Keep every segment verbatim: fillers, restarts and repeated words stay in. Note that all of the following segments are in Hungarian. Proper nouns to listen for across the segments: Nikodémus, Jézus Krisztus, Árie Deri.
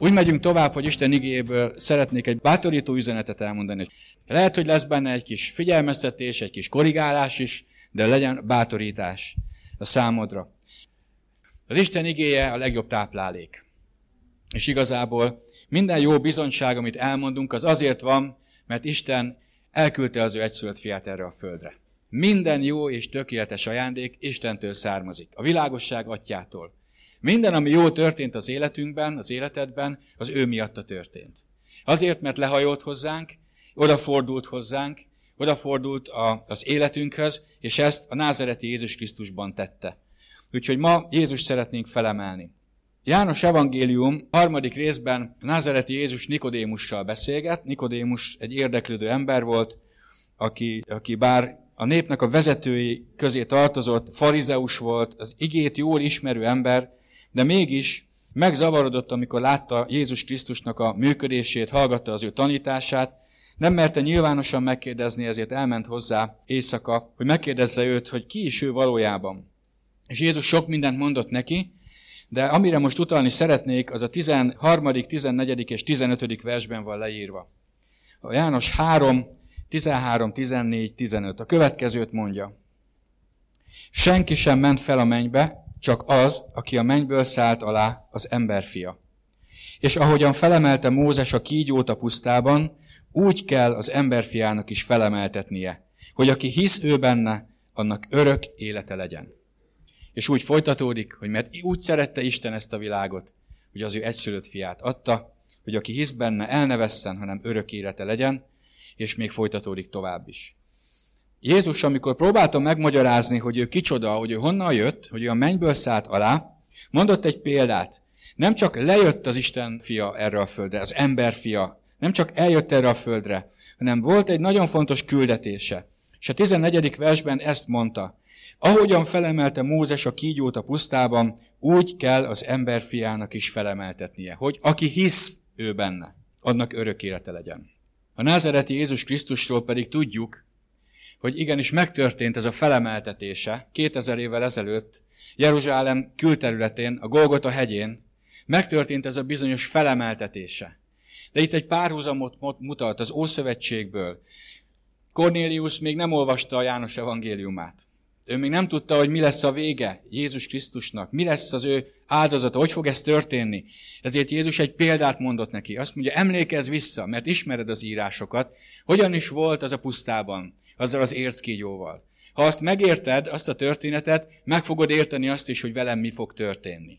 Úgy megyünk tovább, hogy Isten igéjéből szeretnék egy bátorító üzenetet elmondani. Lehet, hogy lesz benne egy kis figyelmeztetés, egy kis korrigálás is, de legyen bátorítás a számodra. Az Isten igéje a legjobb táplálék. És igazából minden jó bizonyság, amit elmondunk, az azért van, mert Isten elküldte az ő egyszülött fiát erre a földre. Minden jó és tökéletes ajándék Istentől származik, a világosság atyától. Minden, ami jó történt az életünkben, az életedben, az ő miatta történt. Azért, mert lehajolt hozzánk, odafordult hozzánk, odafordult a, az életünkhöz, és ezt a názareti Jézus Krisztusban tette. Úgyhogy ma Jézust szeretnénk felemelni. János evangélium harmadik részben názareti Jézus Nikodémussal beszélget. Nikodémus egy érdeklődő ember volt, aki, aki bár a népnek a vezetői közé tartozott, farizeus volt, az igét jól ismerő ember, de mégis megzavarodott, amikor látta Jézus Krisztusnak a működését, hallgatta az ő tanítását, nem merte nyilvánosan megkérdezni, ezért elment hozzá éjszaka, hogy megkérdezze őt, hogy ki is ő valójában. És Jézus sok mindent mondott neki, de amire most utalni szeretnék, az a tizenharmadik, tizennegyedik és tizenötödik versben van leírva. A János három, tizenhárom, tizennégy, tizenöt. A következőt mondja. Senki sem ment fel a mennybe, csak az, aki a mennyből szállt alá, az emberfia. És ahogyan felemelte Mózes a kígyót a pusztában, úgy kell az emberfiának is felemeltetnie, hogy aki hisz ő benne, annak örök élete legyen. És úgy folytatódik, hogy mert úgy szerette Isten ezt a világot, hogy az ő egyszülött fiát adta, hogy aki hisz benne, el ne vesszen, hanem örök élete legyen, és még folytatódik tovább is. Jézus, amikor próbálta megmagyarázni, hogy ő kicsoda, hogy ő honnan jött, hogy ő a mennyből szállt alá, mondott egy példát. Nem csak lejött az Isten fia erre a földre, az ember fia, nem csak eljött erre a földre, hanem volt egy nagyon fontos küldetése. És a tizennegyedik versben ezt mondta. Ahogyan felemelte Mózes a kígyót a pusztában, úgy kell az ember fiának is felemeltetnie, hogy aki hisz ő benne, annak örök élete legyen. A názareti Jézus Krisztusról pedig tudjuk, hogy igenis megtörtént ez a felemeltetése kétezer évvel ezelőtt Jeruzsálem külterületén, a Golgota hegyén, megtörtént ez a bizonyos felemeltetése. De itt egy párhuzamot mutat az Ószövetségből. Kornélius még nem olvasta a János evangéliumát. Ő még nem tudta, hogy mi lesz a vége Jézus Krisztusnak, mi lesz az ő áldozata, hogy fog ez történni. Ezért Jézus egy példát mondott neki. Azt mondja, emlékezz vissza, mert ismered az írásokat, hogyan is volt az a pusztában, azzal az érckígyóval. Ha azt megérted, azt a történetet, meg fogod érteni azt is, hogy velem mi fog történni.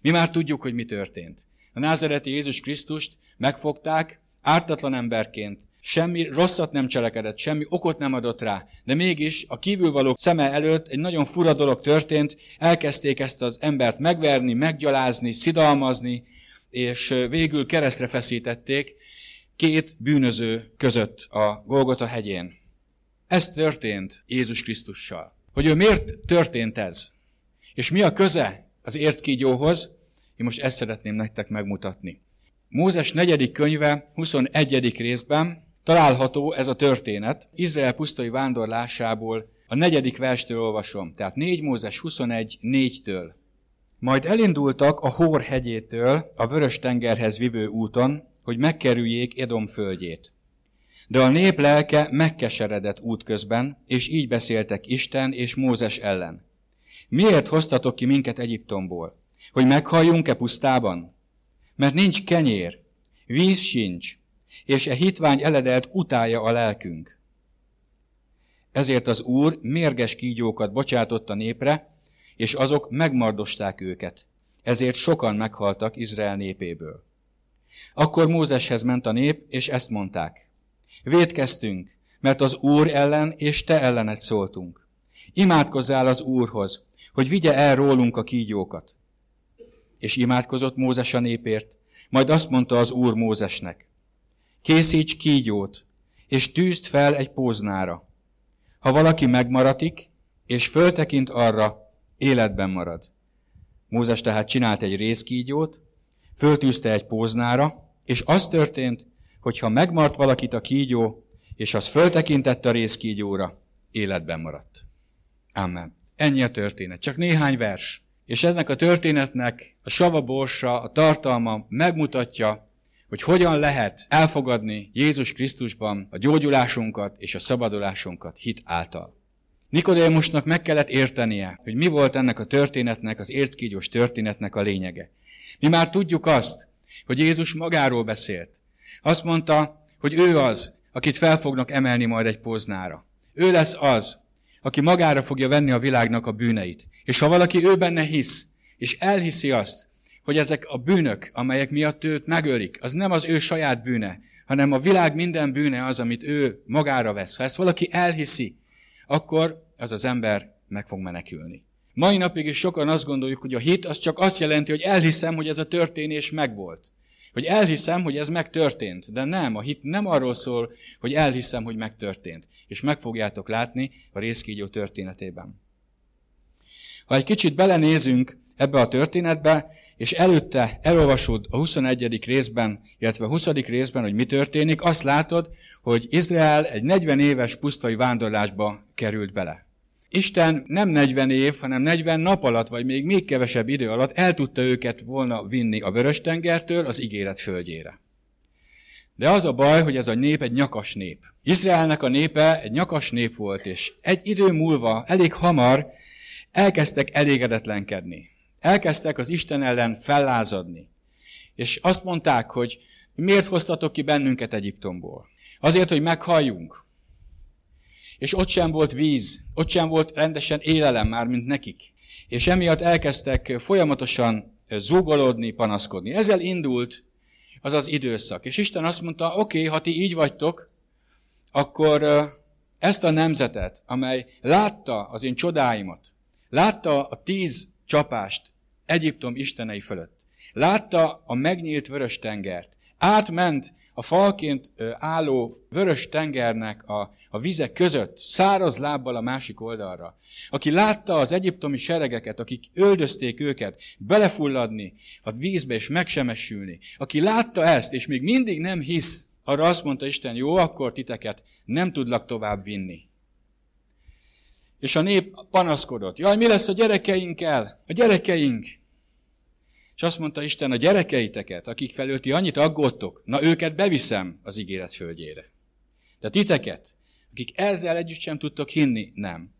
Mi már tudjuk, hogy mi történt. A názareti Jézus Krisztust megfogták ártatlan emberként. Semmi rosszat nem cselekedett, semmi okot nem adott rá, de mégis a kívülvalók szeme előtt egy nagyon fura dolog történt, elkezdték ezt az embert megverni, meggyalázni, szidalmazni, és végül keresztre feszítették két bűnöző között a Golgota hegyén. Ez történt Jézus Krisztussal. Hogy ő miért történt ez? És mi a köze az érckígyóhoz? Én most ezt szeretném nektek megmutatni. Mózes negyedik könyve huszonegyedik részben található ez a történet. Izrael pusztai vándorlásából a negyedik verstől olvasom. Tehát négy Mózes huszonegy négytől. Majd elindultak a Hór hegyétől a Vörös-tengerhez vivő úton, hogy megkerüljék Edom földjét. De a nép lelke megkeseredett útközben, és így beszéltek Isten és Mózes ellen. Miért hoztatok ki minket Egyiptomból? Hogy meghalljunk-e pusztában? Mert nincs kenyér, víz sincs, és e hitvány eledelt utálja a lelkünk. Ezért az Úr mérges kígyókat bocsátott a népre, és azok megmardosták őket. Ezért sokan meghaltak Izrael népéből. Akkor Mózeshez ment a nép, és ezt mondták. Vétkeztünk, mert az Úr ellen és te ellened szóltunk. Imádkozzál az Úrhoz, hogy vigye el rólunk a kígyókat. És imádkozott Mózes a népért, majd azt mondta az Úr Mózesnek, készíts kígyót, és tűzd fel egy póznára. Ha valaki megmaratik, és föltekint arra, életben marad. Mózes tehát csinált egy rézkígyót, föltűzte egy póznára, és az történt, hogy ha megmart valakit a kígyó, és az föltekintett a rézkígyóra, életben maradt. Amen. Ennyi a történet, csak néhány vers. És eznek a történetnek a savaborsa, a tartalma megmutatja, hogy hogyan lehet elfogadni Jézus Krisztusban a gyógyulásunkat és a szabadulásunkat hit által. Nikodémusnak meg kellett értenie, hogy mi volt ennek a történetnek, az érckígyós történetnek a lényege. Mi már tudjuk azt, hogy Jézus magáról beszélt. Azt mondta, hogy ő az, akit fel fognak emelni majd egy poznára. Ő lesz az, aki magára fogja venni a világnak a bűneit. És ha valaki ő benne hisz, és elhiszi azt, hogy ezek a bűnök, amelyek miatt őt megölik, az nem az ő saját bűne, hanem a világ minden bűne az, amit ő magára vesz. Ha ezt valaki elhiszi, akkor az az ember meg fog menekülni. Mai napig is sokan azt gondoljuk, hogy a hit az csak azt jelenti, hogy elhiszem, hogy ez a történés megvolt. Hogy elhiszem, hogy ez megtörtént. De nem, a hit nem arról szól, hogy elhiszem, hogy megtörtént. És meg fogjátok látni a rézkígyó történetében. Ha egy kicsit belenézünk ebbe a történetbe, és előtte elolvasod a huszonegyedik részben, illetve a huszadik részben, hogy mi történik, azt látod, hogy Izrael egy negyven éves pusztai vándorlásba került bele. Isten nem negyven év, hanem negyven nap alatt, vagy még még kevesebb idő alatt el tudta őket volna vinni a Vörös-tengertől az ígéret földjére. De az a baj, hogy ez a nép egy nyakas nép. Izraelnek a népe egy nyakas nép volt, és egy idő múlva, elég hamar elkezdtek elégedetlenkedni. Elkezdtek az Isten ellen fellázadni. És azt mondták, hogy miért hoztatok ki bennünket Egyiptomból? Azért, hogy meghalljunk. És ott sem volt víz, ott sem volt rendesen élelem már, mint nekik. És emiatt elkezdtek folyamatosan zúgolódni, panaszkodni. Ezzel indult az az időszak. És Isten azt mondta, oké, okay, ha ti így vagytok, akkor ezt a nemzetet, amely látta az én csodáimat, látta a tíz csapást Egyiptom istenei fölött, látta a megnyílt vörös tengert, átment a falként álló vörös tengernek a, a vize között, száraz lábbal a másik oldalra. Aki látta az egyiptomi seregeket, akik öldözték őket, belefulladni a vízbe és megsemesülni. Aki látta ezt, és még mindig nem hisz, arra azt mondta Isten, jó, akkor titeket nem tudlak tovább vinni. És a nép panaszkodott. Jaj, mi lesz a gyerekeinkkel? A gyerekeink! És azt mondta Isten, a gyerekeiteket, akik felől ti annyit aggódtok, na őket beviszem az ígéret földjére. De titeket, akik ezzel együtt sem tudtok hinni, nem.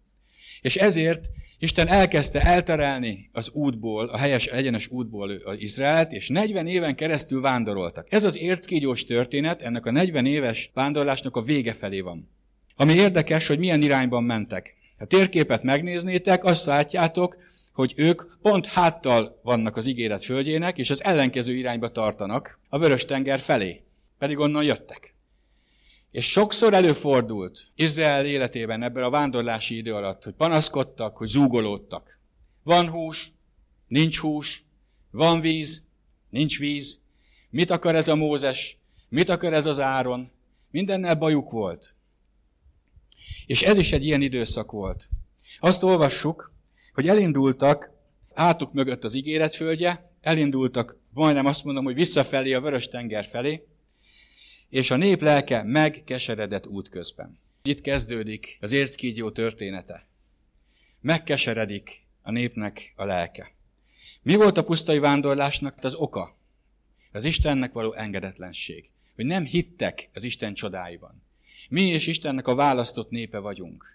És ezért Isten elkezdte elterelni az útból, a helyes egyenes útból az Izraelt, és negyven éven keresztül vándoroltak. Ez az érckígyós történet, ennek a negyven éves vándorlásnak a vége felé van. Ami érdekes, hogy milyen irányban mentek. Ha térképet megnéznétek, azt látjátok, hogy ők pont háttal vannak az ígéret földjének, és az ellenkező irányba tartanak, a Vörös-tenger felé, pedig onnan jöttek. És sokszor előfordult Izrael életében ebben a vándorlási idő alatt, hogy panaszkodtak, hogy zúgolódtak. Van hús, nincs hús, van víz, nincs víz, mit akar ez a Mózes, mit akar ez az Áron, mindennel bajuk volt. És ez is egy ilyen időszak volt. Azt olvassuk, hogy elindultak, átuk mögött az ígéret földje, elindultak, majdnem azt mondom, hogy visszafelé, a Vörös-tenger felé, és a nép lelke megkeseredett útközben. Itt kezdődik az érckígyó története. Megkeseredik a népnek a lelke. Mi volt a pusztai vándorlásnak az oka? Az Istennek való engedetlenség. Hogy nem hittek az Isten csodáiban. Mi és Istennek a választott népe vagyunk.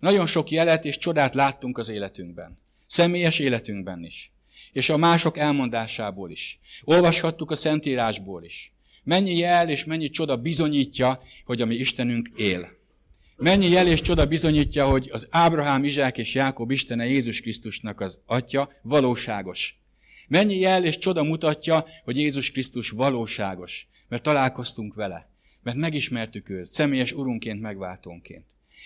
Nagyon sok jelet és csodát láttunk az életünkben. Személyes életünkben is. És a mások elmondásából is. Olvashattuk a Szentírásból is. Mennyi jel és mennyi csoda bizonyítja, hogy a mi Istenünk él. Mennyi jel és csoda bizonyítja, hogy az Ábrahám, Izsák és Jákob Istene, Jézus Krisztusnak az Atya valóságos. Mennyi jel és csoda mutatja, hogy Jézus Krisztus valóságos. Mert találkoztunk vele. Mert megismertük őt, személyes urunként, megváltónként.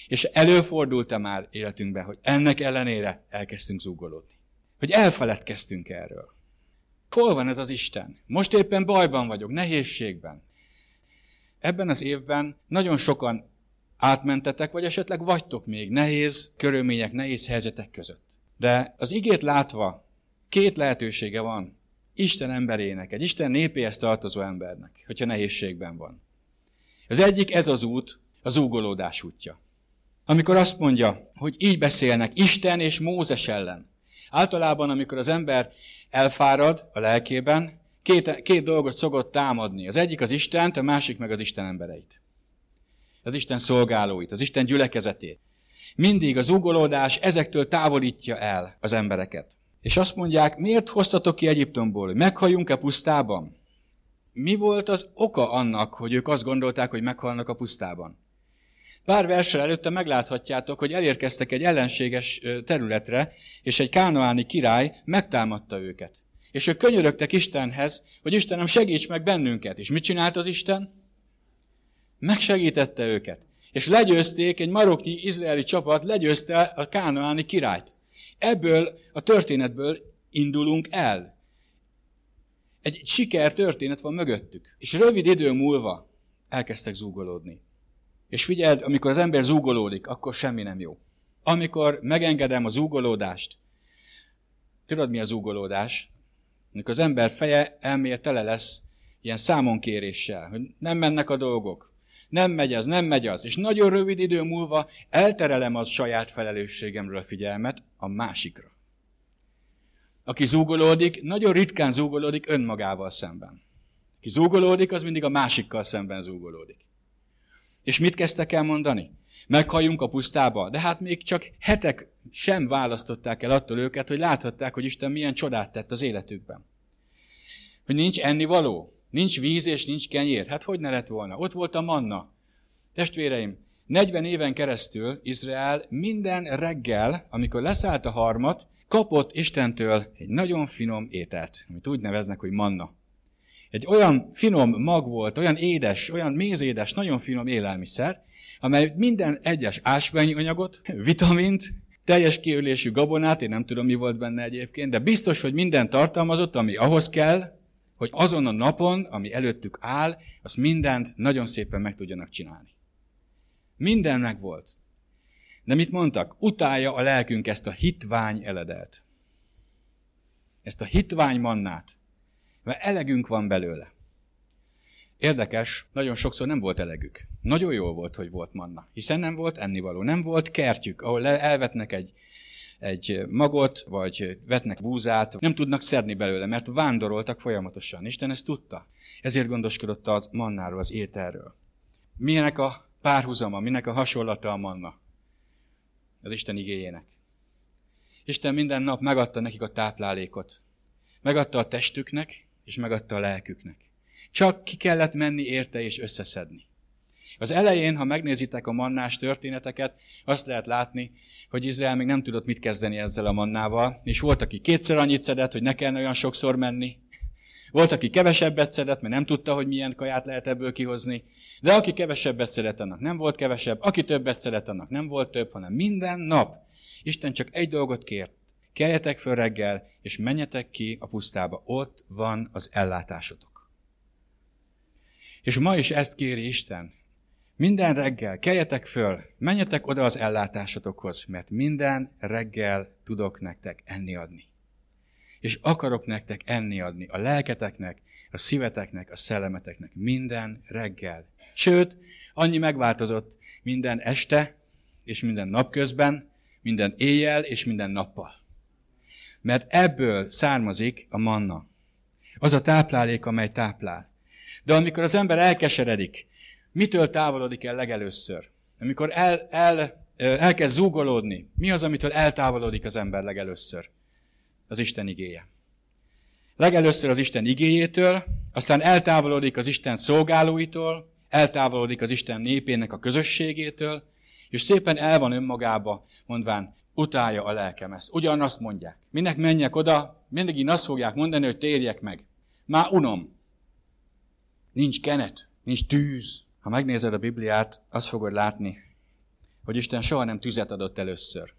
És előfordult-e már életünkben, hogy ennek ellenére elkezdtünk zúgolódni? Hogy elfeledkeztünk erről. Hol van ez az Isten? Most éppen bajban vagyok, nehézségben. Ebben az évben nagyon sokan átmentetek, vagy esetleg vagytok még nehéz körülmények, nehéz helyzetek között. De az igét látva két lehetősége van Isten emberének, egy Isten népéhez tartozó embernek, hogyha nehézségben van. Az egyik, ez az út, a zúgolódás útja. Amikor azt mondja, hogy így beszélnek Isten és Mózes ellen, Általában, amikor az ember elfárad a lelkében, két, két dolgot szokott támadni. Az egyik az Istent, a másik meg az Isten embereit. Az Isten szolgálóit, az Isten gyülekezetét. Mindig az ugolódás ezektől távolítja el az embereket. És azt mondják, miért hoztatok ki Egyiptomból? Meghalljunk-e pusztában? Mi volt az oka annak, hogy ők azt gondolták, hogy meghalnak a pusztában? Pár versel előtte megláthatjátok, hogy elérkeztek egy ellenséges területre, és egy kánaáni király megtámadta őket. És ők könyörögtek Istenhez, hogy Istenem, segíts meg bennünket. És mit csinált az Isten? Megsegítette őket. És legyőzték, egy maroknyi izraeli csapat legyőzte a kánaáni királyt. Ebből a történetből indulunk el. Egy sikertörténet van mögöttük. És rövid idő múlva elkezdtek zúgolódni. És figyeld, amikor az ember zúgolódik, akkor semmi nem jó. Amikor megengedem a zúgolódást, tudod, mi a zúgolódás? Amikor az ember feje elméje tele lesz ilyen számonkéréssel, hogy nem mennek a dolgok, nem megy az, nem megy az, és nagyon rövid idő múlva elterelem az saját felelősségemről a figyelmet a másikra. Aki zúgolódik, nagyon ritkán zúgolódik önmagával szemben. Aki zúgolódik, az mindig a másikkal szemben zúgolódik. És mit kezdtek el mondani? Meghalljunk a pusztába. De hát még csak hetek sem választották el attól őket, hogy láthatták, hogy Isten milyen csodát tett az életükben. Hogy nincs ennivaló, nincs víz és nincs kenyér. Hát hogy ne lett volna? Ott volt a manna. Testvéreim, negyven éven keresztül Izrael minden reggel, amikor leszállt a harmat, kapott Istentől egy nagyon finom ételt, amit úgy neveznek, hogy manna. Egy olyan finom mag volt, olyan édes, olyan mézédes, nagyon finom élelmiszer, amely minden egyes ásványi anyagot, vitamint, teljes kiölésű gabonát, én nem tudom, mi volt benne egyébként, de biztos, hogy minden tartalmazott, ami ahhoz kell, hogy azon a napon, ami előttük áll, azt mindent nagyon szépen meg tudjanak csinálni. Minden meg volt. De mit mondtak? Utálja a lelkünk ezt a hitvány eledelt. Ezt a hitvány mannát. Mert elegünk van belőle. Érdekes, nagyon sokszor nem volt elegük. Nagyon jó volt, hogy volt manna, hiszen nem volt ennivaló, nem volt kertjük, ahol elvetnek egy, egy magot, vagy vetnek búzát, nem tudnak szedni belőle, mert vándoroltak folyamatosan. Isten ezt tudta, ezért gondoskodott a mannáról, az ételről. Milyenek a párhuzama, minek a hasonlata a manna? Az Isten igéjének. Isten minden nap megadta nekik a táplálékot, megadta a testüknek, és megadta a lelküknek. Csak ki kellett menni érte és összeszedni. Az elején, ha megnézitek a mannás történeteket, azt lehet látni, hogy Izrael még nem tudott mit kezdeni ezzel a mannával, és volt, aki kétszer annyit szedett, hogy ne kellene olyan sokszor menni. Volt, aki kevesebbet szedett, mert nem tudta, hogy milyen kaját lehet ebből kihozni. De aki kevesebbet szedett, annak nem volt kevesebb, aki többet szedett, annak nem volt több, hanem minden nap Isten csak egy dolgot kért. Keljetek föl reggel, és menjetek ki a pusztába. Ott van az ellátásotok. És ma is ezt kéri Isten. Minden reggel keljetek föl, menjetek oda az ellátásotokhoz, mert minden reggel tudok nektek enni adni. És akarok nektek enni adni a lelketeknek, a szíveteknek, a szellemeteknek. Minden reggel. Sőt, annyi megváltozott minden este, és minden napközben, minden éjjel, és minden nappal. Mert ebből származik a manna. Az a táplálék, amely táplál. De amikor az ember elkeseredik, mitől távolodik el legelőször? Amikor el, el, elkezd zúgolódni, mi az, amitől eltávolodik az ember legelőször? Az Isten igéje. Legelőször az Isten igéjétől, aztán eltávolodik az Isten szolgálóitól, eltávolodik az Isten népének a közösségétől, és szépen el van önmagába, mondván, utálja a lelkem ezt. Ugyanazt mondják. Minek menjek oda, mindig én azt fogják mondani, hogy térjek meg. Már unom. Nincs kenet, nincs tűz. Ha megnézed a Bibliát, azt fogod látni, hogy Isten soha nem tüzet adott először,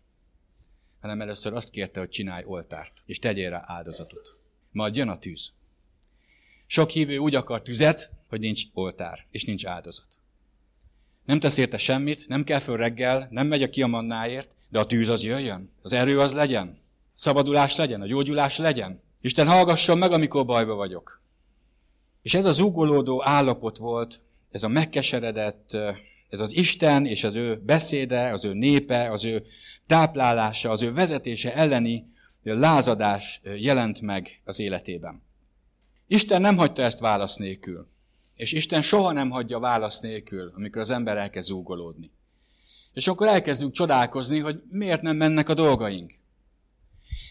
hanem először azt kérte, hogy csinálj oltárt, és tegyél rá áldozatot. Majd jön a tűz. Sok hívő úgy akar tüzet, hogy nincs oltár, és nincs áldozat. Nem tesz érte semmit, nem kell föl reggel, nem megy ki a mannáért, de a tűz az jöjjön, az erő az legyen, szabadulás legyen, a gyógyulás legyen. Isten hallgasson meg, amikor bajba vagyok. És ez az ugolódó állapot volt, ez a megkeseredett, ez az Isten és az ő beszéde, az ő népe, az ő táplálása, az ő vezetése elleni lázadás jelent meg az életében. Isten nem hagyta ezt válasz nélkül. És Isten soha nem hagyja válasz nélkül, amikor az ember elkezd zúgolódni. És akkor elkezdünk csodálkozni, hogy miért nem mennek a dolgaink.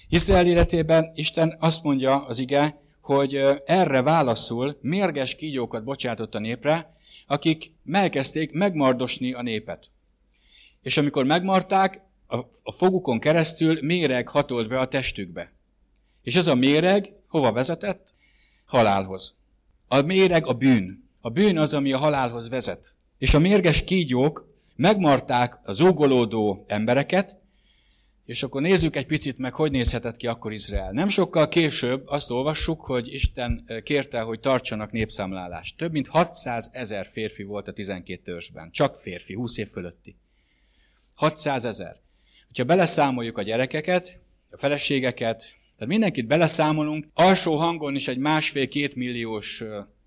Izrael életében Isten azt mondja az ige, hogy erre válaszul mérges kígyókat bocsátott a népre, akik elkezdték megmardosni a népet. És amikor megmarták, a fogukon keresztül méreg hatolt be a testükbe. És ez a méreg hova vezetett? Halálhoz. A méreg a bűn. A bűn az, ami a halálhoz vezet. És a mérges kígyók megmarták az zúgolódó embereket, és akkor nézzük egy picit meg, hogy nézhetett ki akkor Izrael. Nem sokkal később azt olvassuk, hogy Isten kérte, hogy tartsanak népszámlálást. Több mint hatszázezer férfi volt a tizenkét törzsben. Csak férfi, húsz év fölötti. hatszázezer. Ha beleszámoljuk a gyerekeket, a feleségeket, tehát mindenkit beleszámolunk, alsó hangon is egy másfél-két milliós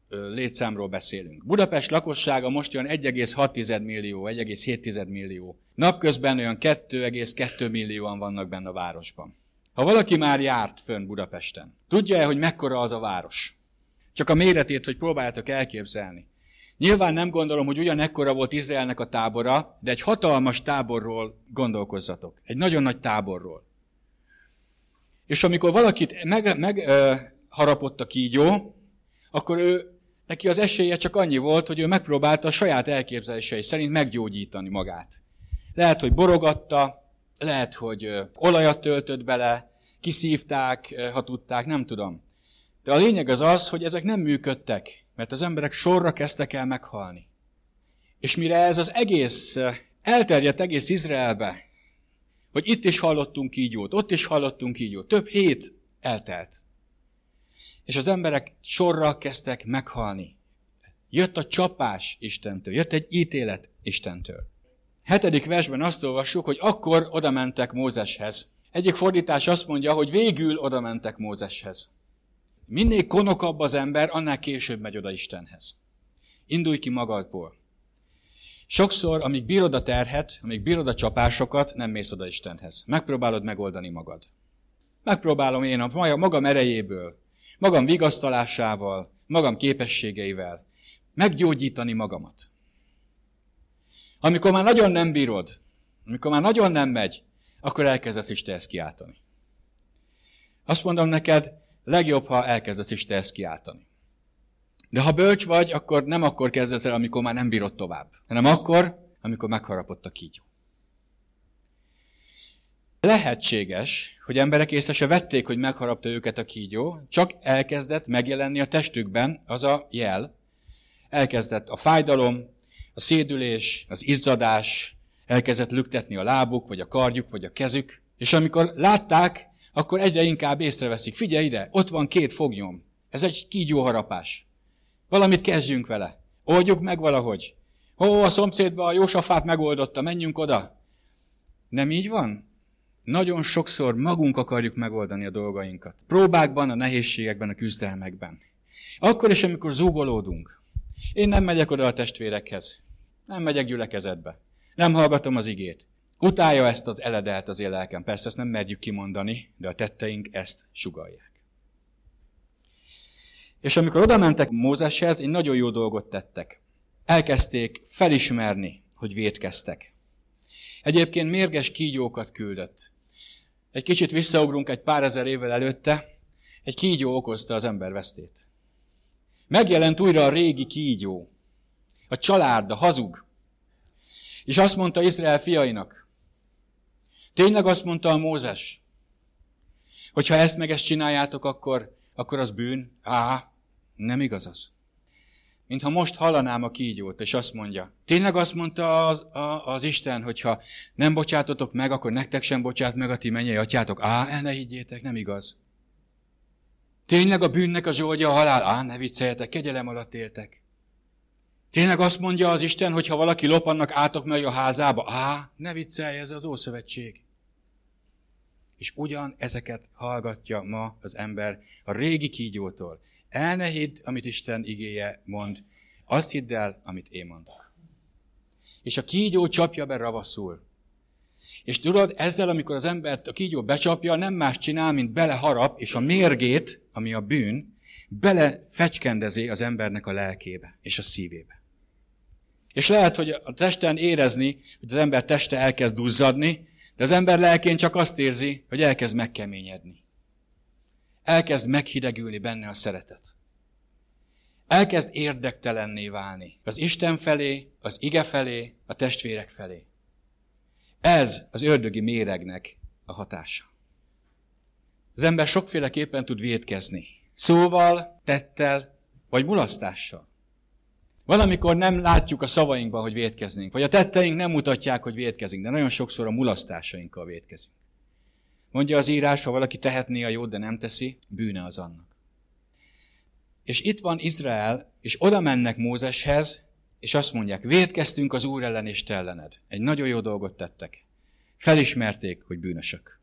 létszámról beszélünk. Budapest lakossága most olyan egy egész hat millió, egy egész hét millió. Napközben olyan két egész két millióan vannak benne a városban. Ha valaki már járt fönn Budapesten, tudja-e, hogy mekkora az a város? Csak a méretét, hogy próbáljátok elképzelni. Nyilván nem gondolom, hogy ugyanekkora volt Izraelnek a tábora, de egy hatalmas táborról gondolkozzatok. Egy nagyon nagy táborról. És amikor valakit megharapott meg, a kígyó, akkor ő, neki az esélye csak annyi volt, hogy ő megpróbálta a saját elképzelései szerint meggyógyítani magát. Lehet, hogy borogatta, lehet, hogy olajat töltött bele, kiszívták, ha tudták, nem tudom. De a lényeg az az, hogy ezek nem működtek, mert az emberek sorra kezdtek el meghalni. És mire ez az egész elterjedt egész Izraelbe, hogy itt is hallottunk kígyót, ott is hallottunk kígyót, több hét eltelt. És az emberek sorra kezdtek meghalni. Jött a csapás Istentől, jött egy ítélet Istentől. Hetedik versben azt olvassuk, hogy akkor oda mentek Mózeshez. Egyik fordítás azt mondja, hogy végül oda mentek Mózeshez. Minél konokabb az ember, annál később megy oda Istenhez. Indulj ki magadból. Sokszor, amíg bírod a terhet, amíg bírod a csapásokat, nem mész oda Istenhez. Megpróbálod megoldani magad. Megpróbálom én a magam erejéből, magam vigasztalásával, magam képességeivel meggyógyítani magamat. Amikor már nagyon nem bírod, amikor már nagyon nem megy, akkor elkezdesz Istenhez kiáltani. Azt mondom neked, legjobb, ha elkezdesz Istenhez kiáltani. De ha bölcs vagy, akkor nem akkor kezdesz el, amikor már nem bírod tovább, hanem akkor, amikor megharapott a kígyó. Lehetséges, hogy emberek észre se vették, hogy megharapta őket a kígyó, csak elkezdett megjelenni a testükben az a jel. Elkezdett a fájdalom, a szédülés, az izzadás, elkezdett lüktetni a lábuk, vagy a kardjuk, vagy a kezük, és amikor látták, akkor egyre inkább észreveszik. Figyelj ide, ott van két fognyom. Ez egy kígyóharapás. Valamit kezdjünk vele. Oldjuk meg valahogy. Ó, a szomszédban a Jósafát megoldotta, menjünk oda. Nem így van? Nagyon sokszor magunk akarjuk megoldani a dolgainkat. Próbákban, a nehézségekben, a küzdelmekben. Akkor is, amikor zúgolódunk. Én nem megyek oda a testvérekhez. Nem megyek gyülekezetbe. Nem hallgatom az igét. Utálja ezt az eledelt az én lelkem. Persze ezt nem merjük kimondani, de a tetteink ezt sugallják. És amikor oda mentek Mózeshez, egy nagyon jó dolgot tettek. Elkezdték felismerni, hogy vétkeztek. Egyébként mérges kígyókat küldött. Egy kicsit visszaugrunk egy pár ezer évvel előtte, egy kígyó okozta az ember vesztét. Megjelent újra a régi kígyó, a család, a hazug. És azt mondta Izrael fiainak, tényleg azt mondta a Mózes, hogy ha ezt meg ezt csináljátok, akkor, akkor az bűn. Á, nem igaz az. Mintha most hallanám a kígyót, és azt mondja, tényleg azt mondta az, a, az Isten, hogyha nem bocsátotok meg, akkor nektek sem bocsát meg a ti mennyei atyátok. Á, el ne higgyétek, nem igaz. Tényleg a bűnnek a zsoldja a halál. Á, ne vicceljetek, kegyelem alatt éltek. Tényleg azt mondja az Isten, hogy ha valaki lop, annak átok megy a házába. Á, ne viccelj, ez az Ószövetség. És ugyan ezeket hallgatja ma az ember a régi kígyótól. El ne hidd, amit Isten igéje mond. Azt hidd el, amit én mondok. És a kígyó csapja be ravaszul. És tudod, ezzel, amikor az embert a kígyó becsapja, nem más csinál, mint beleharap, és a mérgét, ami a bűn, belefecskendezi az embernek a lelkébe és a szívébe. És lehet, hogy a testen érezni, hogy az ember teste elkezd duzzadni, de az ember lelkén csak azt érzi, hogy elkezd megkeményedni. Elkezd meghidegülni benne a szeretet. Elkezd érdektelenné válni az Isten felé, az ige felé, a testvérek felé. Ez az ördögi méregnek a hatása. Az ember sokféleképpen tud vétkezni. Szóval, tettel, vagy mulasztással. Valamikor nem látjuk a szavainkban, hogy vétkeznénk, vagy a tetteink nem mutatják, hogy vétkezünk, de nagyon sokszor a mulasztásainkkal vétkezünk. Mondja az írás, ha valaki tehetné a jót, de nem teszi, bűne az annak. És itt van Izrael, és oda mennek Mózeshez, és azt mondják, vétkeztünk az Úr ellen és te ellened. Egy nagyon jó dolgot tettek. Felismerték, hogy bűnösök.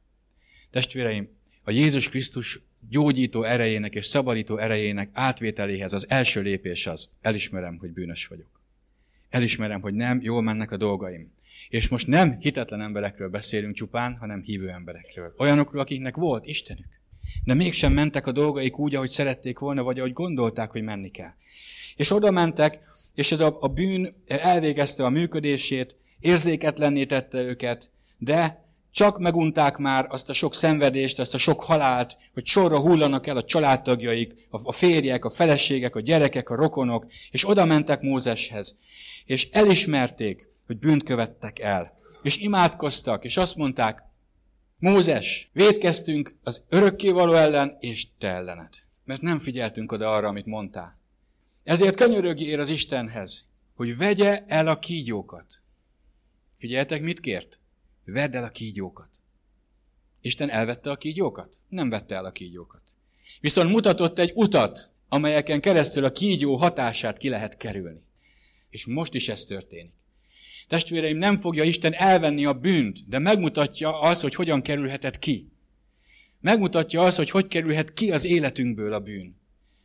Testvéreim, a Jézus Krisztus gyógyító erejének és szabadító erejének átvételéhez az első lépés az, elismerem, hogy bűnös vagyok. Elismerem, hogy nem jól mennek a dolgaim. És most nem hitetlen emberekről beszélünk csupán, hanem hívő emberekről. Olyanokról, akiknek volt Istenük. De mégsem mentek a dolgaik úgy, ahogy szerették volna, vagy ahogy gondolták, hogy menni kell. És oda mentek, és ez a, a bűn elvégezte a működését, érzéketlenné tette őket, de csak megunták már azt a sok szenvedést, azt a sok halált, hogy sorra hullanak el a családtagjaik, a férjek, a feleségek, a gyerekek, a rokonok, és oda mentek Mózeshez. És elismerték, hogy bűnt követtek el. És imádkoztak, és azt mondták, Mózes, vétkeztünk az örökkévaló ellen, és te ellened. Mert nem figyeltünk oda arra, amit mondtál. Ezért könyörögjél az Istenhez, hogy vegye el a kígyókat. Figyeltek, mit kért? Vedd el a kígyókat. Isten elvette a kígyókat? Nem vette el a kígyókat. Viszont mutatott egy utat, amelyeken keresztül a kígyó hatását ki lehet kerülni. És most is ez történik. Testvéreim, nem fogja Isten elvenni a bűnt, de megmutatja azt, hogy hogyan kerülheted ki. Megmutatja azt, hogy hogy kerülhet ki az életünkből a bűn.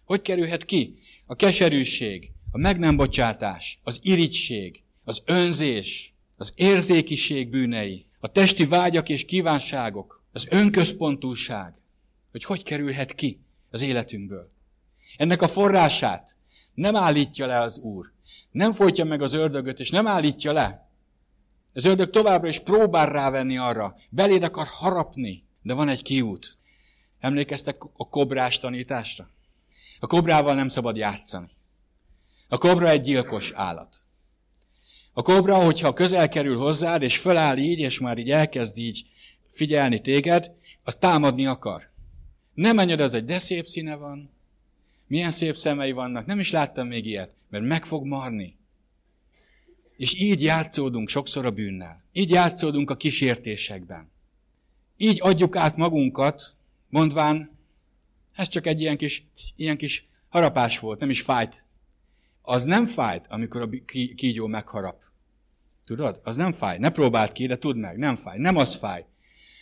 Hogy kerülhet ki? A keserűség, a meg nem bocsátás, az irigység, az önzés, az érzékiség bűnei, a testi vágyak és kívánságok, az önközpontúság, hogy hogy kerülhet ki az életünkből. Ennek a forrását nem állítja le az Úr. Nem folytja meg az ördögöt, és nem állítja le. Az ördög továbbra is próbál rávenni arra, beléd akar harapni, de van egy kiút. Emlékeztek a kobrás tanításra? A kobrával nem szabad játszani. A kobra egy gyilkos állat. A kobra, hogyha közel kerül hozzád, és föláll így, és már így elkezd így figyelni téged, az támadni akar. Nem menj oda, az egy de szép színe van, milyen szép szemei vannak, nem is láttam még ilyet, mert meg fog marni. És így játszódunk sokszor a bűnnel. Így játszódunk a kísértésekben. Így adjuk át magunkat, mondván, ez csak egy ilyen kis, ilyen kis harapás volt, nem is fájt. Az nem fájt, amikor a kígyó megharap. Tudod? Az nem fáj. Ne próbáld ki, de tudd meg, nem fáj. Nem az fáj.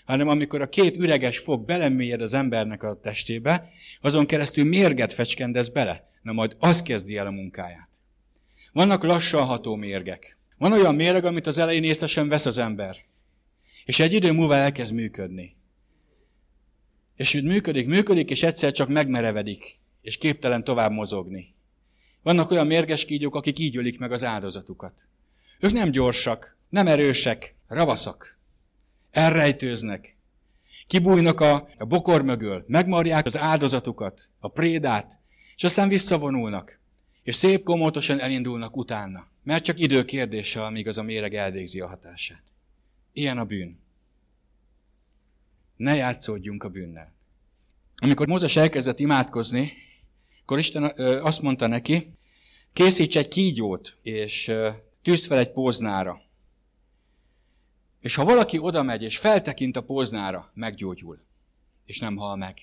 Hanem amikor a két üreges fog belemélyed az embernek a testébe, azon keresztül mérget fecskendez bele. Na majd az kezdi el a munkáját. Vannak lassanható mérgek. Van olyan méreg, amit az elején észre sem vesz az ember. És egy idő múlva elkezd működni. És úgy működik, működik, és egyszer csak megmerevedik, és képtelen tovább mozogni. Vannak olyan mérges kígyók, akik így ölik meg az áldozatukat. Ők nem gyorsak, nem erősek, ravaszak. Elrejtőznek. Kibújnak a, a bokor mögül, megmarják az áldozatukat, a prédát, és aztán visszavonulnak. És szép komótosan elindulnak utána. Mert csak idő kérdése, amíg az a méreg elvégzi a hatását. Ilyen a bűn. Ne játszódjunk a bűnnel. Amikor Mózes elkezdett imádkozni, akkor Isten ö, azt mondta neki, készíts egy kígyót, és ö, tűzd fel egy póznára. És ha valaki oda megy, és feltekint a póznára, meggyógyul, és nem hal meg.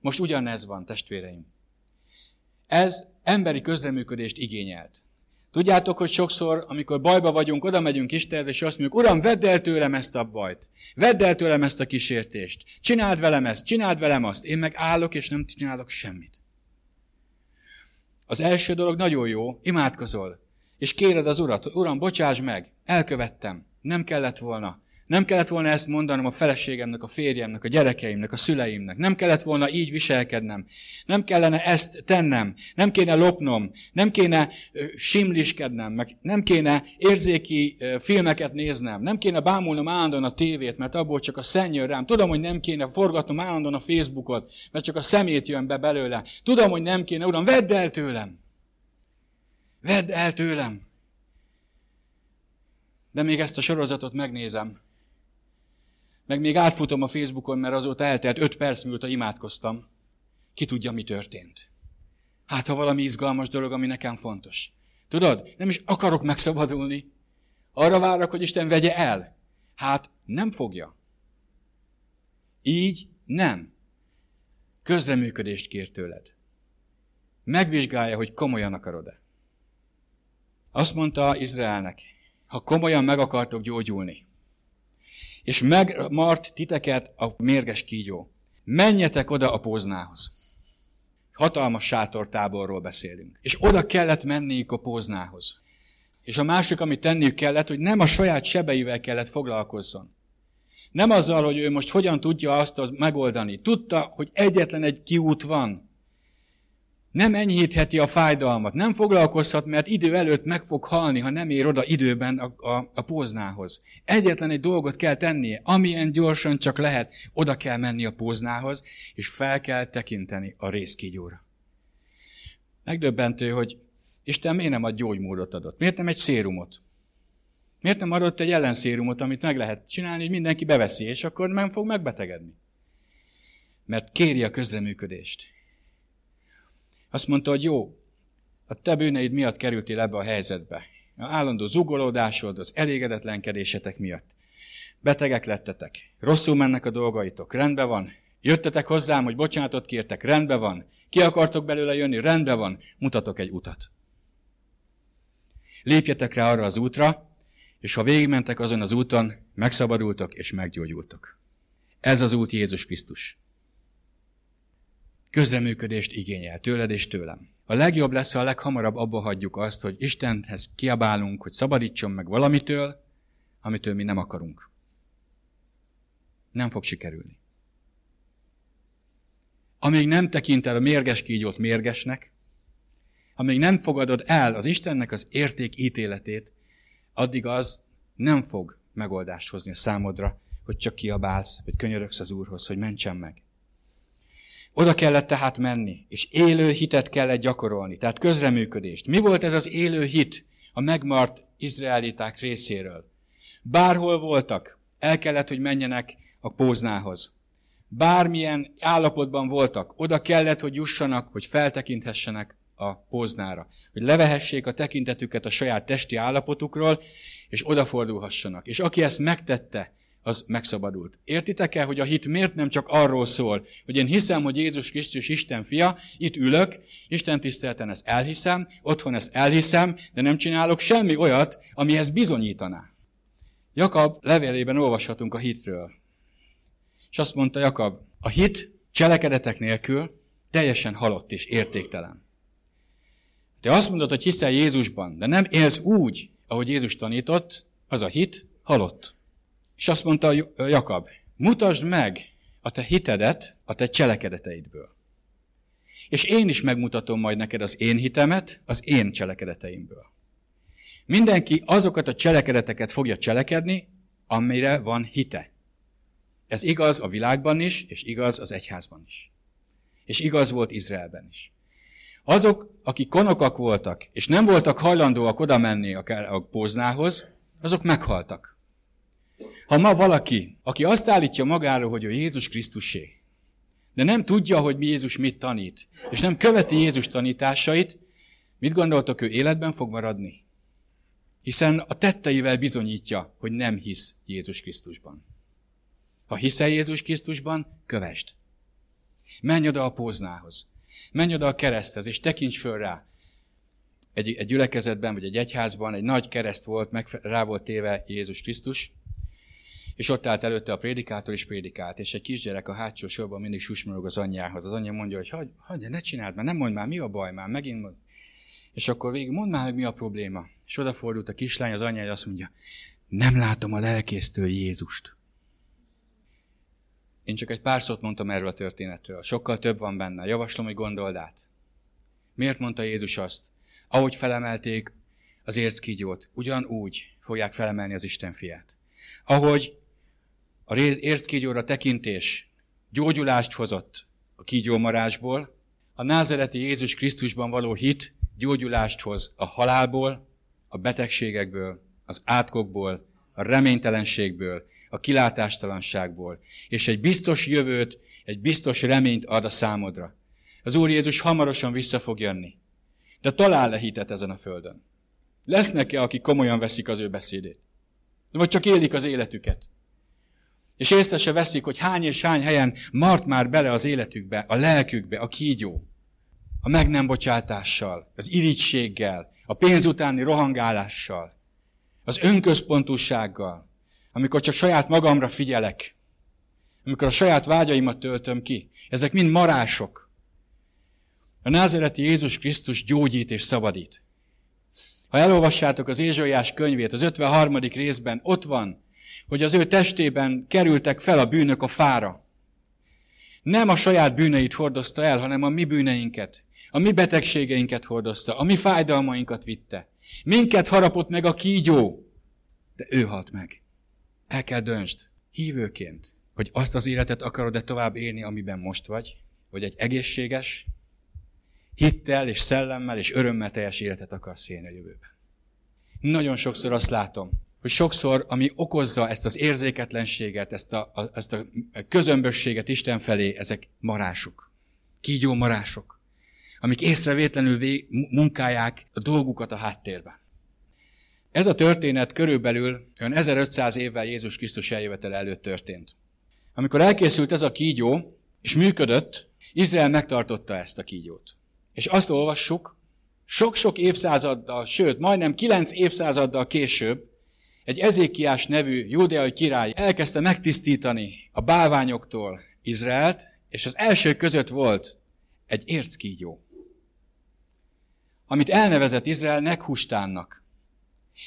Most ugyanez van, testvéreim. Ez emberi közreműködést igényelt. Tudjátok, hogy sokszor, amikor bajba vagyunk, oda megyünk Istenhez, és azt mondjuk, Uram, vedd el tőlem ezt a bajt, vedd el tőlem ezt a kísértést, csináld velem ezt, csináld velem azt, én meg állok, és nem csinálok semmit. Az első dolog nagyon jó, imádkozol, és kéred az Urat, Uram, bocsáss meg, elkövettem, nem kellett volna, Nem kellett volna ezt mondanom a feleségemnek, a férjemnek, a gyerekeimnek, a szüleimnek. Nem kellett volna így viselkednem. Nem kellene ezt tennem. Nem kéne lopnom. Nem kéne simliskednem. Meg nem kéne érzéki filmeket néznem. Nem kéne bámulnom állandóan a tévét, mert abból csak a szenny jön rám. Tudom, hogy nem kéne forgatnom állandóan a Facebookot, mert csak a szemét jön be belőle. Tudom, hogy nem kéne. Uram, vedd el tőlem. Vedd el tőlem. De még ezt a sorozatot megnézem. Meg még átfutom a Facebookon, mert azóta eltelt öt perc, mióta imádkoztam. Ki tudja, mi történt. Hát, ha valami izgalmas dolog, ami nekem fontos. Tudod, nem is akarok megszabadulni. Arra várok, hogy Isten vegye el. Hát, nem fogja. Így nem. Közreműködést kér tőled. Megvizsgálja, hogy komolyan akarod-e. Azt mondta Izraelnek, ha komolyan meg akartok gyógyulni, és megmart titeket a mérges kígyó. Menjetek oda a póznához. Hatalmas sátortáborról beszélünk. És oda kellett menniük a póznához. És a másik, amit tenniük kellett, hogy nem a saját sebeivel kellett foglalkozzon. Nem azzal, hogy ő most hogyan tudja azt megoldani. Tudta, hogy egyetlen egy kiút van. Nem enyhítheti a fájdalmat, nem foglalkozhat, mert idő előtt meg fog halni, ha nem ér oda időben a, a, a póznához. Egyetlen egy dolgot kell tennie, amilyen gyorsan csak lehet, oda kell menni a póznához, és fel kell tekinteni a rézkígyóra. Megdöbbentő, hogy Isten miért nem a gyógymódot adott? Miért nem egy szérumot? Miért nem adott egy ellenszérumot, amit meg lehet csinálni, hogy mindenki beveszi, és akkor nem fog megbetegedni? Mert kéri a közreműködést. Azt mondta, hogy jó, a te bűneid miatt kerültél ebbe a helyzetbe. A állandó zugolódásod, az elégedetlenkedésetek miatt. Betegek lettetek, rosszul mennek a dolgaitok, rendben van. Jöttetek hozzám, hogy bocsánatot kértek, rendben van. Ki akartok belőle jönni, rendben van. Mutatok egy utat. Lépjetek rá arra az útra, és ha végigmentek azon az úton, megszabadultok és meggyógyultok. Ez az út Jézus Krisztus. Közreműködést igényel tőled és tőlem. A legjobb lesz, ha a leghamarabb abba hagyjuk azt, hogy Istenhez kiabálunk, hogy szabadítson meg valamitől, amitől mi nem akarunk. Nem fog sikerülni. Amíg nem tekinted a mérges kígyót mérgesnek, amíg nem fogadod el az Istennek az érték ítéletét, addig az nem fog megoldást hozni a számodra, hogy csak kiabálsz, hogy könyörögsz az Úrhoz, hogy mentsen meg. Oda kellett tehát menni, és élő hitet kellett gyakorolni, tehát közreműködést. Mi volt ez az élő hit a megmart izraeliták részéről? Bárhol voltak, el kellett, hogy menjenek a póznához. Bármilyen állapotban voltak, oda kellett, hogy jussanak, hogy feltekinthessenek a póznára. Hogy levehessék a tekintetüket a saját testi állapotukról, és odafordulhassanak. És aki ezt megtette, az megszabadult. Értitek el, hogy a hit miért nem csak arról szól, hogy én hiszem, hogy Jézus Krisztus Isten fia, itt ülök, Isten tiszteleten ezt elhiszem, otthon ezt elhiszem, de nem csinálok semmi olyat, ami ezt bizonyítaná. Jakab levélében olvashatunk a hitről. És azt mondta Jakab, a hit cselekedetek nélkül teljesen halott és értéktelen. Te azt mondod, hogy hiszel Jézusban, de nem élsz úgy, ahogy Jézus tanított, az a hit halott. És azt mondta Jakab, mutasd meg a te hitedet a te cselekedeteidből. És én is megmutatom majd neked az én hitemet az én cselekedeteimből. Mindenki azokat a cselekedeteket fogja cselekedni, amire van hite. Ez igaz a világban is, és igaz az egyházban is. És igaz volt Izraelben is. Azok, akik konokak voltak, és nem voltak hajlandóak oda menni a póznához, azok meghaltak. Ha ma valaki, aki azt állítja magáról, hogy ő Jézus Krisztusé, de nem tudja, hogy mi Jézus mit tanít, és nem követi Jézus tanításait, mit gondoltok, ő életben fog maradni? Hiszen a tetteivel bizonyítja, hogy nem hisz Jézus Krisztusban. Ha hiszel Jézus Krisztusban, kövesd. Menj oda a póznához, menj oda a kereszthez, és tekints föl rá. Egy, egy gyülekezetben, vagy egy egyházban egy nagy kereszt volt, meg rá volt téve Jézus Krisztus, és ott állt előtte a prédikátor, és prédikált, és egy kisgyerek a hátsó sorban mindig susmorog az anyjához. Az anyja mondja, hogy hagyj, hagyj, ne csináld már, nem mondd már, mi a baj már, megint mond. És akkor végig mondd már, hogy mi a probléma. És odafordult a kislány, az anyja, és azt mondja, nem látom a lelkésztől Jézust. Én csak egy pár szót mondtam erről a történetről. Sokkal több van benne. Javaslom, hogy gondold át. Miért mondta Jézus azt? Ahogy felemelték az érckígyót, ugyanúgy fogják felemelni az Isten fiát. Ahogy a érckígyóra tekintés gyógyulást hozott a kígyómarásból, a názereti Jézus Krisztusban való hit gyógyulást hoz a halálból, a betegségekből, az átkokból, a reménytelenségből, a kilátástalanságból, és egy biztos jövőt, egy biztos reményt ad a számodra. Az Úr Jézus hamarosan vissza fog jönni. De talál-e hitet ezen a földön? Lesznek-e, akik komolyan veszik az ő beszédét? Vagy csak élik az életüket? És észre se veszik, hogy hány és hány helyen mart már bele az életükbe, a lelkükbe, a kígyó. A meg nem bocsátással, az irigységgel, a pénz utáni rohangálással, az önközpontúsággal, amikor csak saját magamra figyelek, amikor a saját vágyaimat töltöm ki. Ezek mind marások. A názereti Jézus Krisztus gyógyít és szabadít. Ha elolvassátok az Ézsaiás könyvét, az ötvenharmadik részben ott van, hogy az ő testében kerültek fel a bűnök a fára. Nem a saját bűneit hordozta el, hanem a mi bűneinket, a mi betegségeinket hordozta, a mi fájdalmainkat vitte. Minket harapott meg a kígyó, de ő halt meg. El kell döntsd, hívőként, hogy azt az életet akarod-e tovább élni, amiben most vagy, vagy egy egészséges, hittel és szellemmel és örömmel teljes életet akarsz élni a jövőben. Nagyon sokszor azt látom, hogy sokszor, ami okozza ezt az érzéketlenséget, ezt a, a, ezt a közömbösséget Isten felé, ezek marások, kígyó marások, amik észrevétlenül vég, munkálják a dolgukat a háttérben. Ez a történet körülbelül olyan ezerötszáz évvel Jézus Krisztus eljövetele előtt történt. Amikor elkészült ez a kígyó, és működött, Izrael megtartotta ezt a kígyót. És azt olvassuk, sok-sok évszázaddal, sőt, majdnem kilenc évszázaddal később egy Ezékiás nevű judeai király elkezdte megtisztítani a bálványoktól Izraelt, és az első között volt egy érckígyó, amit elnevezett Izraelnek Hustánnak,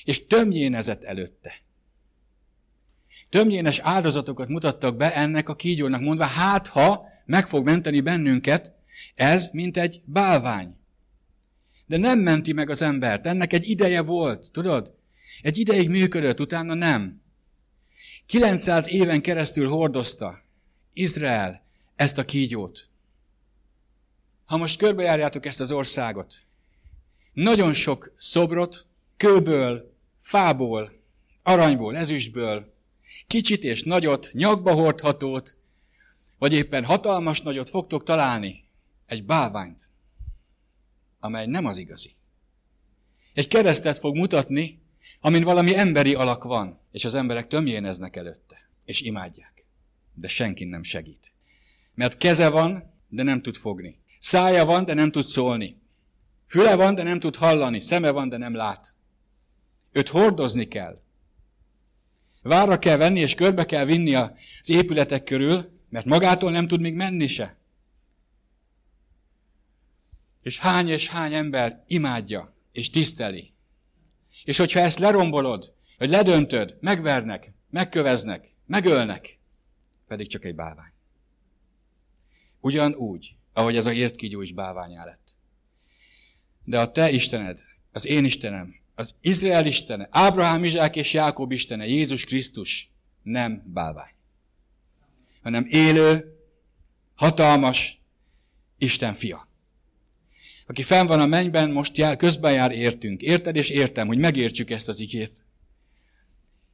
és tömjénezett előtte. Tömjénes áldozatokat mutattak be ennek a kígyónak, mondva, hát ha meg fog menteni bennünket, ez mint egy bálvány. De nem menti meg az embert, ennek egy ideje volt, tudod? Egy ideig működött, utána nem. kilencszáz éven keresztül hordozta Izrael ezt a kígyót. Ha most körbejárjátok ezt az országot, nagyon sok szobrot kőből, fából, aranyból, ezüstből, kicsit és nagyot, nyakba hordhatót, vagy éppen hatalmas nagyot fogtok találni. Egy bálványt, amely nem az igazi. Egy keresztet fog mutatni, amin valami emberi alak van, és az emberek tömjéneznek előtte, és imádják. De senki nem segít. Mert keze van, de nem tud fogni. Szája van, de nem tud szólni. Füle van, de nem tud hallani. Szeme van, de nem lát. Őt hordozni kell. Várra kell venni, és körbe kell vinni az épületek körül, mert magától nem tud még menni se. És hány és hány ember imádja és tiszteli. És hogyha ezt lerombolod, vagy ledöntöd, megvernek, megköveznek, megölnek, pedig csak egy bálvány. Ugyanúgy, ahogy ez a értkígyó is bálványá lett. De a te Istened, az én Istenem, az Izrael Istene, Ábrahám, Izsák és Jákob Istene, Jézus Krisztus nem bálvány, hanem élő, hatalmas Isten fia. Aki fenn van a mennyben, most jár, közben jár értünk. Érted és értem, hogy megértsük ezt az igét.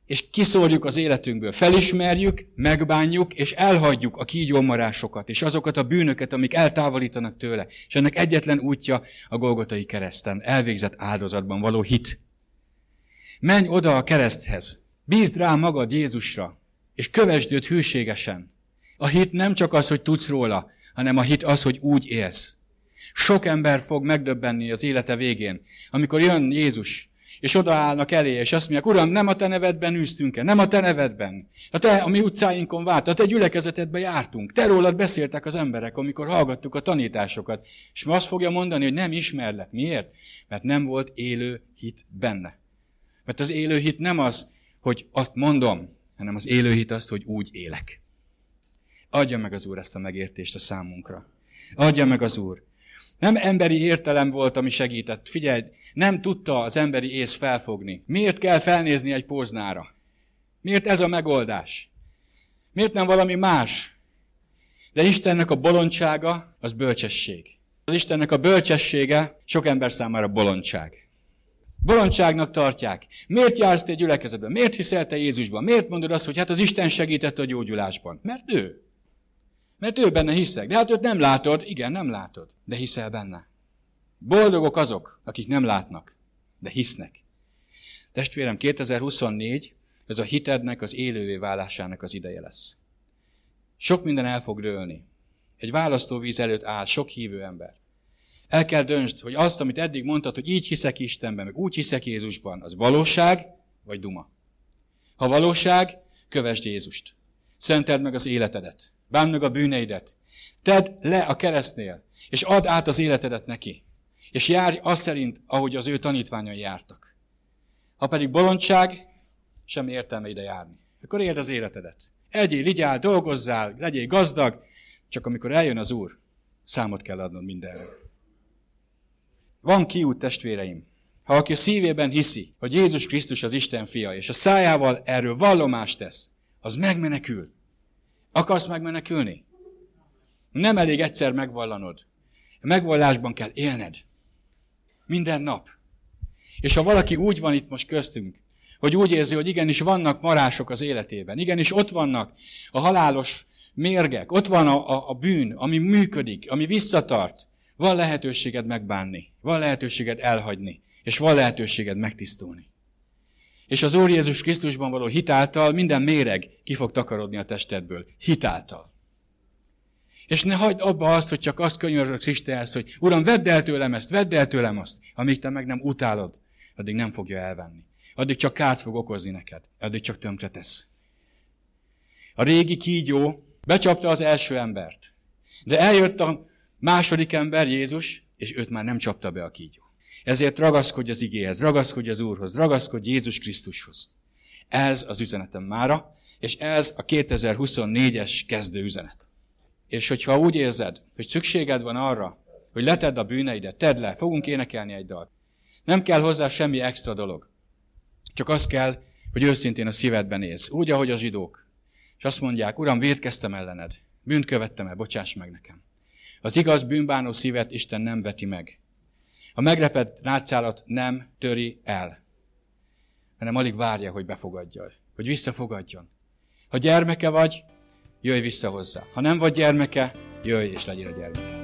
És kiszórjuk az életünkből. Felismerjük, megbánjuk, és elhagyjuk a kígyómarásokat, és azokat a bűnöket, amik eltávolítanak tőle. És ennek egyetlen útja a Golgotai kereszten, elvégzett áldozatban való hit. Menj oda a kereszthez. Bízd rá magad Jézusra, és kövesd őt hűségesen. A hit nem csak az, hogy tudsz róla, hanem a hit az, hogy úgy élsz. Sok ember fog megdöbbenni az élete végén, amikor jön Jézus, és odaállnak elé, és azt mondják, Uram, nem a te nevedben űztünk-e, nem a te nevedben. A te, a mi utcáinkon várt, a te gyülekezetedbe jártunk, te rólad beszéltek az emberek, amikor hallgattuk a tanításokat. És azt fogja mondani, hogy nem ismerlek. Miért? Mert nem volt élő hit benne. Mert az élő hit nem az, hogy azt mondom, hanem az élő hit azt, hogy úgy élek. Adja meg az Úr ezt a megértést a számunkra. Adja meg az Úr. Nem emberi értelem volt, ami segített. Figyelj, nem tudta az emberi ész felfogni. Miért kell felnézni egy póznára? Miért ez a megoldás? Miért nem valami más? De Istennek a bolondsága az bölcsesség. Az Istennek a bölcsessége sok ember számára bolondság. Bolondságnak tartják. Miért jársz te gyülekezetben? Miért hiszel te Jézusban? Miért mondod azt, hogy hát az Isten segített a gyógyulásban? Mert ő. Mert ő benne hiszek. De hát őt nem látod. Igen, nem látod. De hiszel benne. Boldogok azok, akik nem látnak, de hisznek. Testvérem, kétezer-huszonnégy ez a hitednek, az élővé válásának az ideje lesz. Sok minden el fog dőlni. Egy választóvíz előtt áll sok hívő ember. El kell döntsd, hogy azt, amit eddig mondtad, hogy így hiszek Istenben, meg úgy hiszek Jézusban, az valóság vagy duma. Ha valóság, kövesd Jézust. Szenteld meg az életedet. Bánd meg a bűneidet. Tedd le a keresztnél, és add át az életedet neki. És járj azt szerint, ahogy az ő tanítványai jártak. Ha pedig bolondság, semmi értelme ide járni. Akkor éld az életedet. Egyél, igyál, dolgozzál, legyél gazdag, csak amikor eljön az Úr, számot kell adnod mindenről. Van kiút, testvéreim. Ha aki a szívében hiszi, hogy Jézus Krisztus az Isten fia, és a szájával erről vallomást tesz, az megmenekül. Akarsz megmenekülni? Nem elég egyszer megvallanod. A megvallásban kell élned. Minden nap. És ha valaki úgy van itt most köztünk, hogy úgy érzi, hogy igenis vannak marások az életében, igenis ott vannak a halálos mérgek, ott van a, a, a bűn, ami működik, ami visszatart, van lehetőséged megbánni, van lehetőséged elhagyni, és van lehetőséged megtisztulni. És az Úr Jézus Krisztusban való hitáltal minden méreg ki fog takarodni a testedből. Hitáltal. És ne hagyd abba azt, hogy csak azt könyörögsz Istenhez, hogy Uram, vedd el tőlem ezt, vedd el tőlem azt. Amíg te meg nem utálod, addig nem fogja elvenni. Addig csak kárt fog okozni neked. Addig csak tönkretesz. A régi kígyó becsapta az első embert. De eljött a második ember, Jézus, és őt már nem csapta be a kígyó. Ezért ragaszkodj az igéhez, ragaszkodj az Úrhoz, ragaszkodj Jézus Krisztushoz. Ez az üzenetem mára, és ez a kétezer-huszonnégyes kezdő üzenet. És hogyha úgy érzed, hogy szükséged van arra, hogy letedd a bűneidet, tedd le, fogunk énekelni egy dalt. Nem kell hozzá semmi extra dolog. Csak az kell, hogy őszintén a szívedbe nézz, úgy, ahogy a zsidók. És azt mondják, Uram, vétkeztem ellened, bűnt követtem el, bocsáss meg nekem. Az igaz bűnbánó szívet Isten nem veti meg. A megrepett ráccálat nem töri el, hanem alig várja, hogy befogadja, hogy visszafogadjon. Ha gyermeke vagy, jöjj vissza hozzá. Ha nem vagy gyermeke, jöjj és legyél a gyermeke.